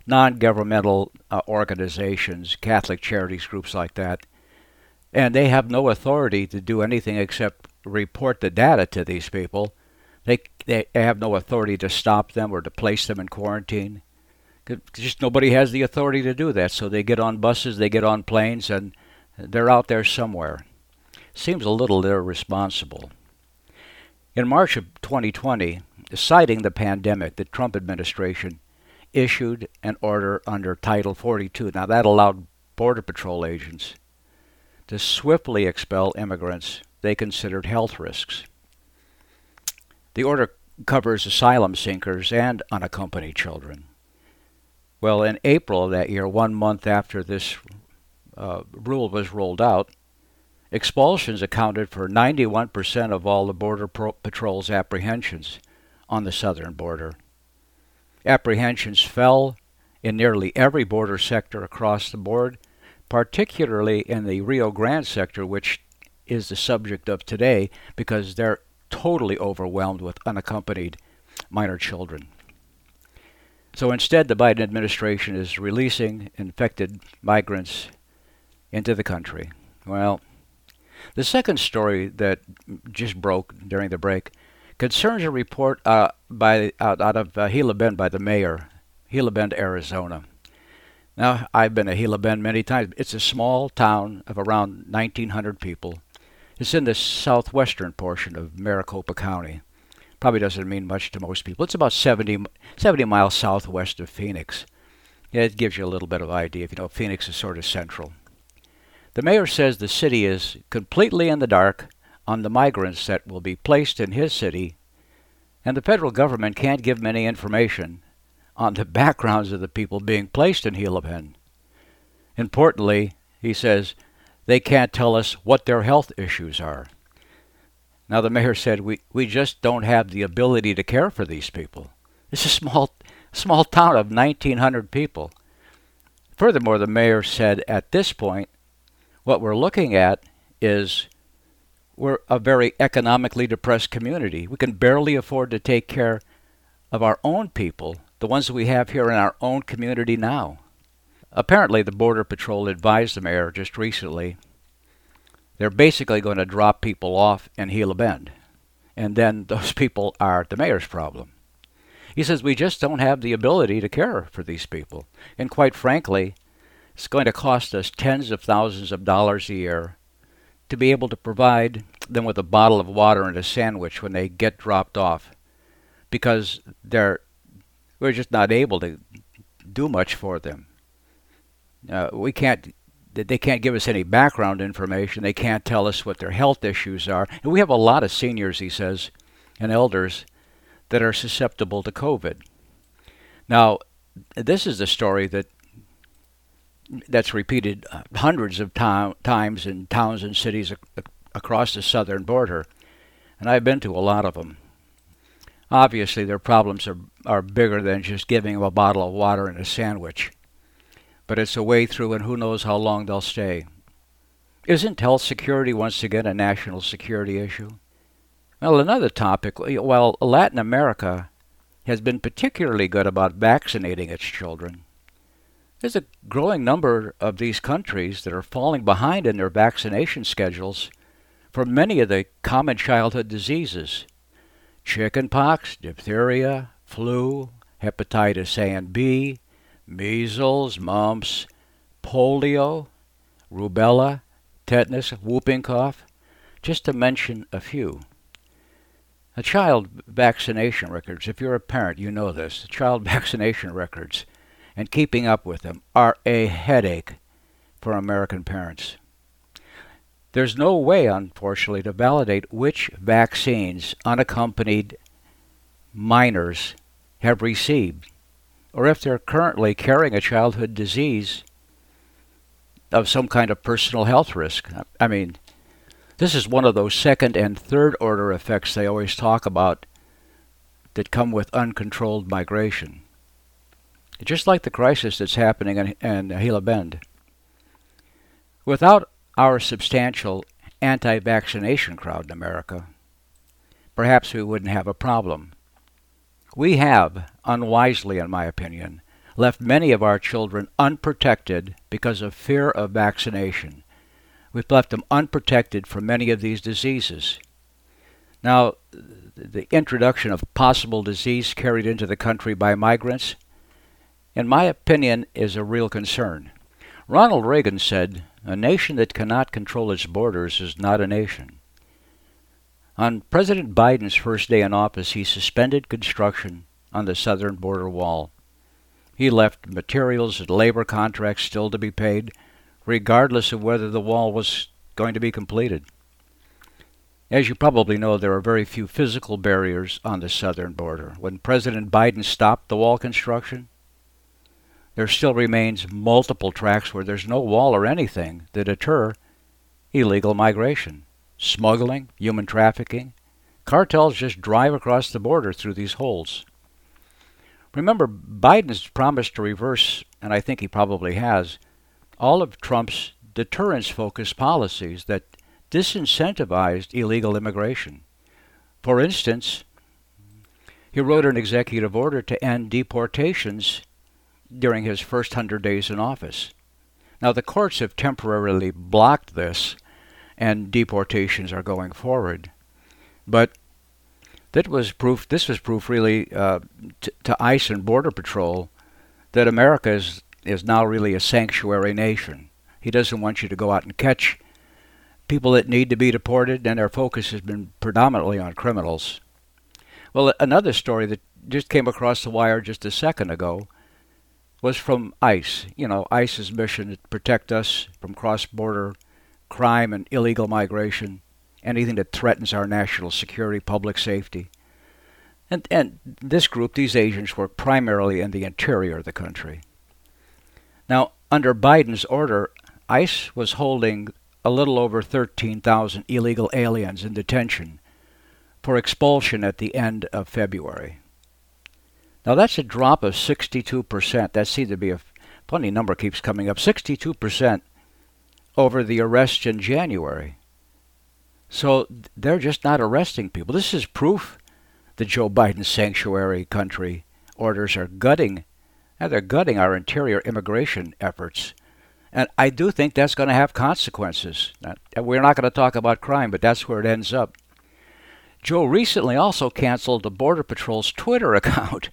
non-governmental uh, organizations, Catholic charities, groups like that. And they have no authority to do anything except report the data to these people. They, they have no authority to stop them or to place them in quarantine. Just nobody has the authority to do that. So they get on buses, they get on planes, and they're out there somewhere. Seems a little irresponsible. In March of twenty twenty, citing the pandemic, the Trump administration issued an order under Title forty-two. Now, that allowed Border Patrol agents to swiftly expel immigrants they considered health risks. The order covers asylum seekers and unaccompanied children. Well, in April of that year, one month after this uh, rule was rolled out, expulsions accounted for ninety-one percent of all the Border Pro- Patrol's apprehensions on the southern border. Apprehensions fell in nearly every border sector across the board, particularly in the Rio Grande sector, which is the subject of today because they're totally overwhelmed with unaccompanied minor children. So instead, the Biden administration is releasing infected migrants into the country. Well, the second story that just broke during the break concerns a report uh, by out, out of uh, Gila Bend by the mayor, Gila Bend, Arizona. Now, I've been to Gila Bend many times. It's a small town of around nineteen hundred people. It's in the southwestern portion of Maricopa County. Probably doesn't mean much to most people. It's about seventy, seventy miles southwest of Phoenix. Yeah, it gives you a little bit of idea. If you know, Phoenix is sort of central. The mayor says the city is completely in the dark on the migrants that will be placed in his city, and the federal government can't give him any information on the backgrounds of the people being placed in Gila Bend. Importantly, he says, they can't tell us what their health issues are. Now, the mayor said, we, we just don't have the ability to care for these people. It's a small, small town of nineteen hundred people. Furthermore, the mayor said, at this point, what we're looking at is we're a very economically depressed community. We can barely afford to take care of our own people, the ones that we have here in our own community now. Apparently, the Border Patrol advised the mayor just recently they're basically going to drop people off in Gila Bend, and then those people are the mayor's problem. He says, we just don't have the ability to care for these people. And quite frankly, it's going to cost us tens of thousands of dollars a year to be able to provide them with a bottle of water and a sandwich when they get dropped off, because they're we're just not able to do much for them. Uh, we can't they can't give us any background information. They can't tell us what their health issues are. And we have a lot of seniors, he says, and elders that are susceptible to COVID. Now, this is the story that that's repeated hundreds of to- times in towns and cities ac- across the southern border, and I've been to a lot of them. Obviously, their problems are, are bigger than just giving them a bottle of water and a sandwich, but it's a way through, and who knows how long they'll stay. Isn't health security once again a national security issue? Well, another topic, while Latin America has been particularly good about vaccinating its children. There's a growing number of these countries that are falling behind in their vaccination schedules for many of the common childhood diseases: chickenpox, diphtheria, flu, hepatitis A and B, measles, mumps, polio, rubella, tetanus, whooping cough, just to mention a few. A child vaccination records, if you're a parent, you know this, child vaccination records and keeping up with them are a headache for American parents. There's no way, unfortunately, to validate which vaccines unaccompanied minors have received, or if they're currently carrying a childhood disease of some kind of personal health risk. I mean, this is one of those second and third order effects they always talk about that come with uncontrolled migration. Just like the crisis that's happening in, in Gila Bend. Without our substantial anti-vaccination crowd in America, perhaps we wouldn't have a problem. We have, unwisely in my opinion, left many of our children unprotected because of fear of vaccination. We've left them unprotected from many of these diseases. Now, the introduction of possible disease carried into the country by migrants, in my opinion, is a real concern. Ronald Reagan said, "A nation that cannot control its borders is not a nation." On President Biden's first day in office, he suspended construction on the southern border wall. He left materials and labor contracts still to be paid, regardless of whether the wall was going to be completed. As you probably know, there are very few physical barriers on the southern border. When President Biden stopped the wall construction, there still remains multiple tracks where there's no wall or anything to deter illegal migration, smuggling, human trafficking. Cartels just drive across the border through these holes. Remember, Biden's promised to reverse, and I think he probably has, all of Trump's deterrence-focused policies that disincentivized illegal immigration. For instance, he wrote an executive order to end deportations during his first one hundred days in office. Now, the courts have temporarily blocked this, and deportations are going forward. But that was proof, this was proof really uh, t- to ICE and Border Patrol that America is, is now really a sanctuary nation. He doesn't want you to go out and catch people that need to be deported, and their focus has been predominantly on criminals. Well, another story that just came across the wire just a second ago was from ICE. You know, ICE's mission is to protect us from cross-border crime and illegal migration, anything that threatens our national security, public safety. And, and this group, these agents, work primarily in the interior of the country. Now, under Biden's order, ICE was holding a little over thirteen thousand illegal aliens in detention for expulsion at the end of February. Now, that's a drop of sixty-two percent. That seems to be a funny number, keeps coming up. sixty-two percent over the arrests in January. So they're just not arresting people. This is proof that Joe Biden's sanctuary country orders are gutting, and they're gutting our interior immigration efforts. And I do think that's going to have consequences. Now, we're not going to talk about crime, but that's where it ends up. Joe recently also canceled the Border Patrol's Twitter account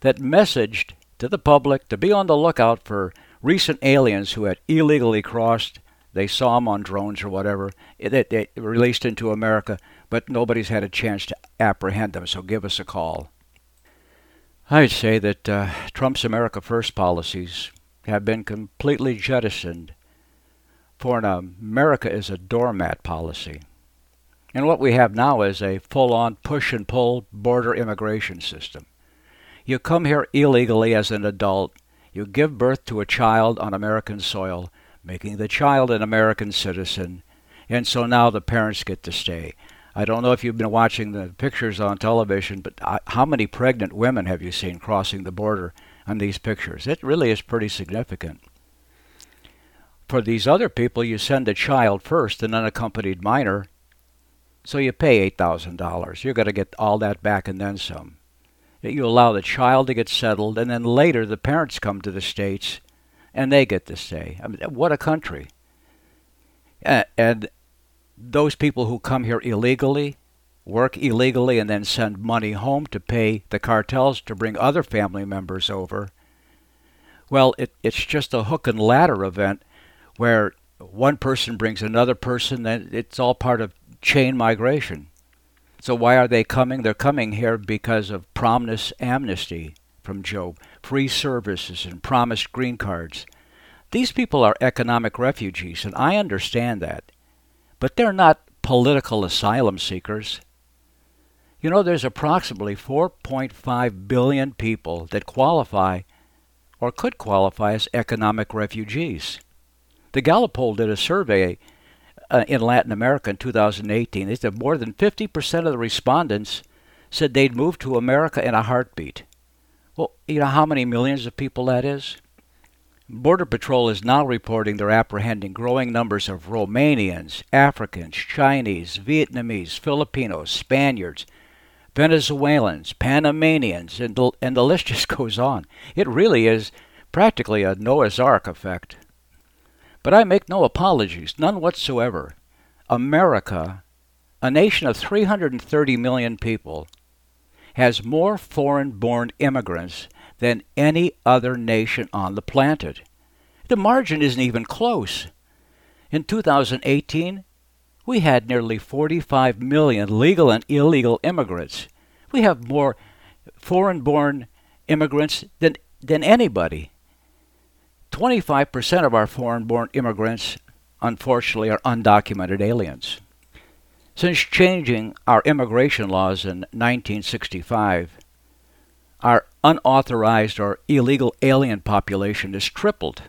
that messaged to the public to be on the lookout for recent aliens who had illegally crossed. They saw them on drones or whatever that they released into America, but nobody's had a chance to apprehend them, so give us a call. I'd say that uh, Trump's America First policies have been completely jettisoned for an America is a doormat policy. And what we have now is a full-on push-and-pull border immigration system. You come here illegally as an adult. You give birth to a child on American soil, making the child an American citizen. And so now the parents get to stay. I don't know if you've been watching the pictures on television, but how many pregnant women have you seen crossing the border on these pictures? It really is pretty significant. For these other people, you send a child first, an unaccompanied minor, so you pay eight thousand dollars. You're going to get all that back and then some. you allow the child to get settled, and then later the parents come to the States and they get to stay. I mean, what a country. And those people who come here illegally, work illegally, and then send money home to pay the cartels to bring other family members over, well, it, it's just a hook and ladder event where one person brings another person, and it's all part of chain migration. So why are they coming? They're coming here because of promised amnesty from Joe, free services and promised green cards. These people are economic refugees, and I understand that, but they're not political asylum seekers. You know, there's approximately four point five billion people that qualify or could qualify as economic refugees. The Gallup poll did a survey uh, in Latin America in two thousand eighteen. They said more than fifty percent of the respondents said they'd move to America in a heartbeat. Well, you know how many millions of people that is? Border Patrol is now reporting they're apprehending growing numbers of Romanians, Africans, Chinese, Vietnamese, Filipinos, Spaniards, Venezuelans, Panamanians, and the, and the list just goes on. It really is practically a Noah's Ark effect. But I make no apologies, none whatsoever. America, a nation of three hundred thirty million people, has more foreign-born immigrants than any other nation on the planet. The margin isn't even close. In two thousand eighteen, we had nearly forty-five million legal and illegal immigrants. We have more foreign-born immigrants than, than anybody. twenty-five percent of our foreign-born immigrants, unfortunately, are undocumented aliens. Since changing our immigration laws in nineteen sixty-five, our unauthorized or illegal alien population is tripled.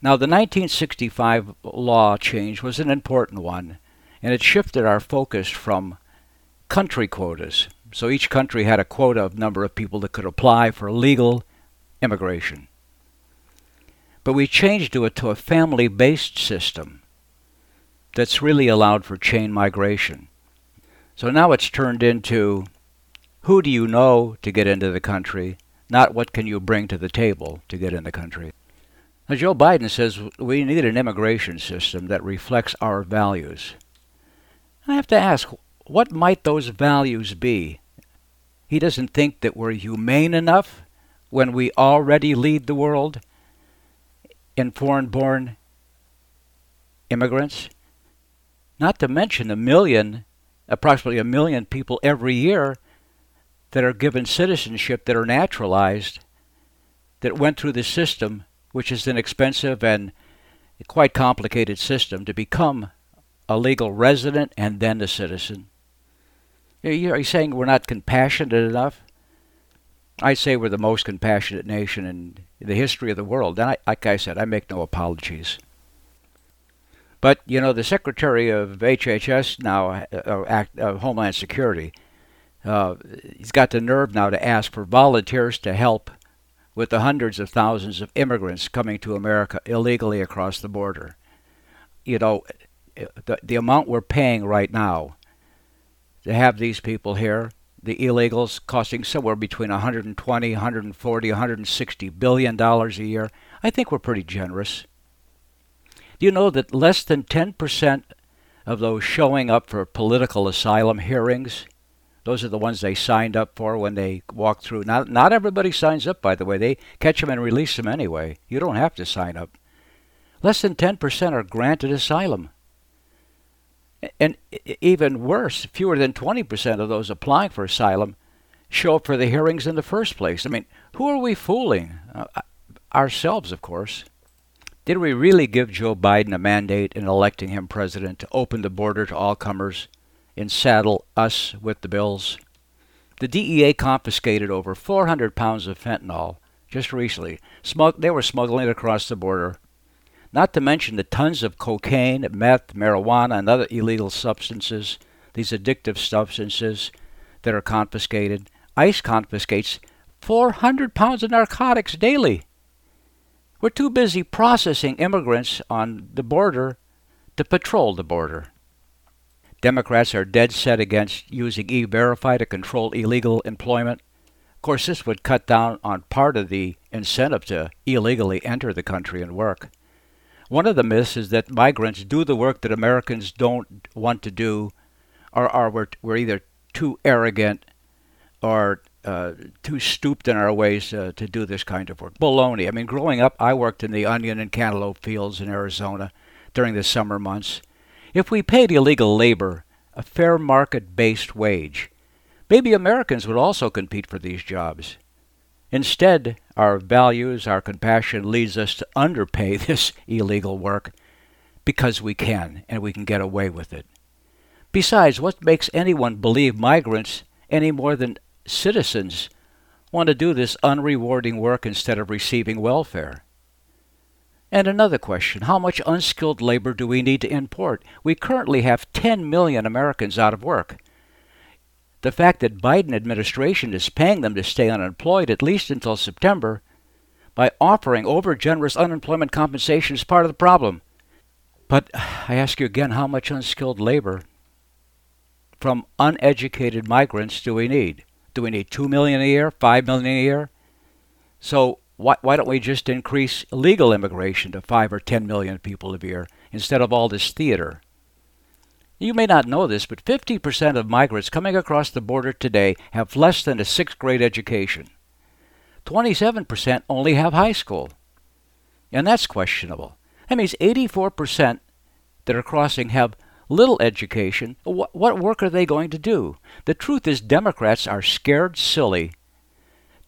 Now, the nineteen sixty-five law change was an important one, and it shifted our focus from country quotas. So each country had a quota of number of people that could apply for legal immigration. But we changed to it to a family-based system that's really allowed for chain migration. So now it's turned into who do you know to get into the country, not what can you bring to the table to get in the country. Now, Joe Biden says we need an immigration system that reflects our values. I have to ask, what might those values be? He doesn't think that we're humane enough when we already lead the world in foreign-born immigrants, not to mention a million, approximately a million people every year that are given citizenship, that are naturalized, that went through the system, which is an expensive and quite complicated system, to become a legal resident and then a citizen. Are you saying we're not compassionate enough? I say we're the most compassionate nation in the history of the world. And I, like I said, I make no apologies. But, you know, the Secretary of H H S now, uh, Act, uh, Homeland Security, uh, he's got the nerve now to ask for volunteers to help with the hundreds of thousands of immigrants coming to America illegally across the border. You know, the, the amount we're paying right now to have these people here, the illegals, costing somewhere between one hundred twenty, one hundred forty, one hundred sixty billion dollars a year. I think we're pretty generous. Do you know that less than ten percent of those showing up for political asylum hearings, those are the ones they signed up for when they walk through. Not, not everybody signs up, by the way. They catch them and release them anyway. You don't have to sign up. Less than ten percent are granted asylum. And even worse, fewer than twenty percent of those applying for asylum show up for the hearings in the first place. I mean, who are we fooling? Uh, ourselves, of course. Did we really give Joe Biden a mandate in electing him president to open the border to all comers and saddle us with the bills? The D E A confiscated over four hundred pounds of fentanyl just recently. Smug- they were smuggling it across the border. Not to mention the tons of cocaine, meth, marijuana, and other illegal substances, these addictive substances that are confiscated. ICE confiscates four hundred pounds of narcotics daily. We're too busy processing immigrants on the border to patrol the border. Democrats are dead set against using E-Verify to control illegal employment. Of course, this would cut down on part of the incentive to illegally enter the country and work. One of the myths is that migrants do the work that Americans don't want to do, or are we're, we're either too arrogant or uh, too stooped in our ways uh, to do this kind of work. Baloney. I mean, growing up, I worked in the onion and cantaloupe fields in Arizona during the summer months. If we paid illegal labor a fair market-based wage, maybe Americans would also compete for these jobs. Instead, our values, our compassion leads us to underpay this illegal work because we can, and we can get away with it. Besides, what makes anyone believe migrants, any more than citizens, want to do this unrewarding work instead of receiving welfare? And another question, how much unskilled labor do we need to import? We currently have ten million Americans out of work. The fact that Biden administration is paying them to stay unemployed at least until September by offering overgenerous unemployment compensation is part of the problem. But I ask you again, how much unskilled labor from uneducated migrants do we need? Do we need two million a year, five million a year? So Why, why don't we just increase legal immigration to five or ten million people a year instead of all this theater? You may not know this, but fifty percent of migrants coming across the border today have less than a sixth grade education. twenty-seven percent only have high school. And that's questionable. That means eighty-four percent that are crossing have little education. What, what work are they going to do? The truth is Democrats are scared silly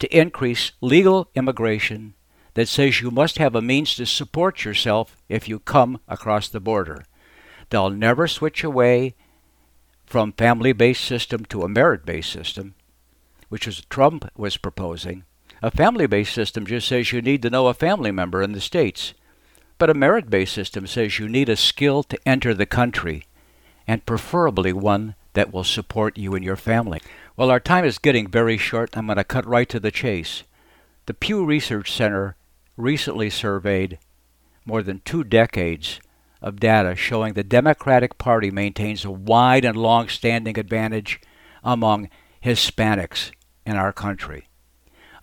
to increase legal immigration that says you must have a means to support yourself if you come across the border. They'll never switch away from family-based system to a merit-based system, which is what Trump was proposing. A family-based system just says you need to know a family member in the States. But a merit-based system says you need a skill to enter the country, and preferably one that will support you and your family. Well, our time is getting very short. I'm going to cut right to the chase. The Pew Research Center recently surveyed more than two decades of data showing the Democratic Party maintains a wide and long-standing advantage among Hispanics in our country.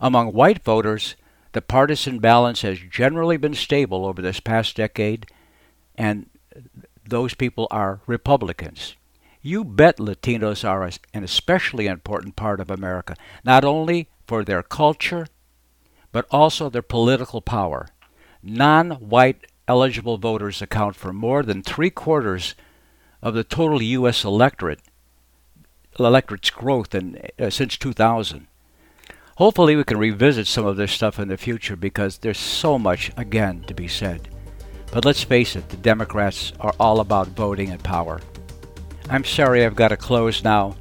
Among white voters, the partisan balance has generally been stable over this past decade, and those people are Republicans. You bet Latinos are an especially important part of America, not only for their culture, but also their political power. Non-white eligible voters account for more than three-quarters of the total U S electorate, electorate's growth in, uh, since two thousand. Hopefully we can revisit some of this stuff in the future because there's so much, again, to be said. But let's face it, the Democrats are all about voting and power. I'm sorry I've got to close now.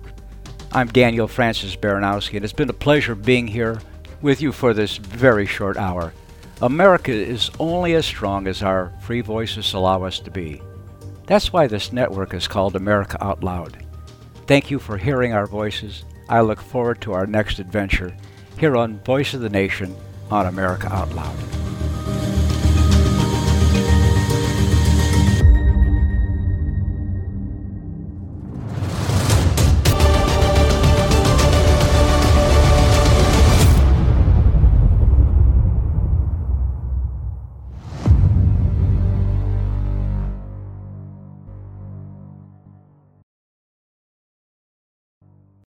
I'm Daniel Francis Baranowski, and it's been a pleasure being here with you for this very short hour. America is only as strong as our free voices allow us to be. That's why this network is called America Out Loud. Thank you for hearing our voices. I look forward to our next adventure here on Voice of the Nation on America Out Loud.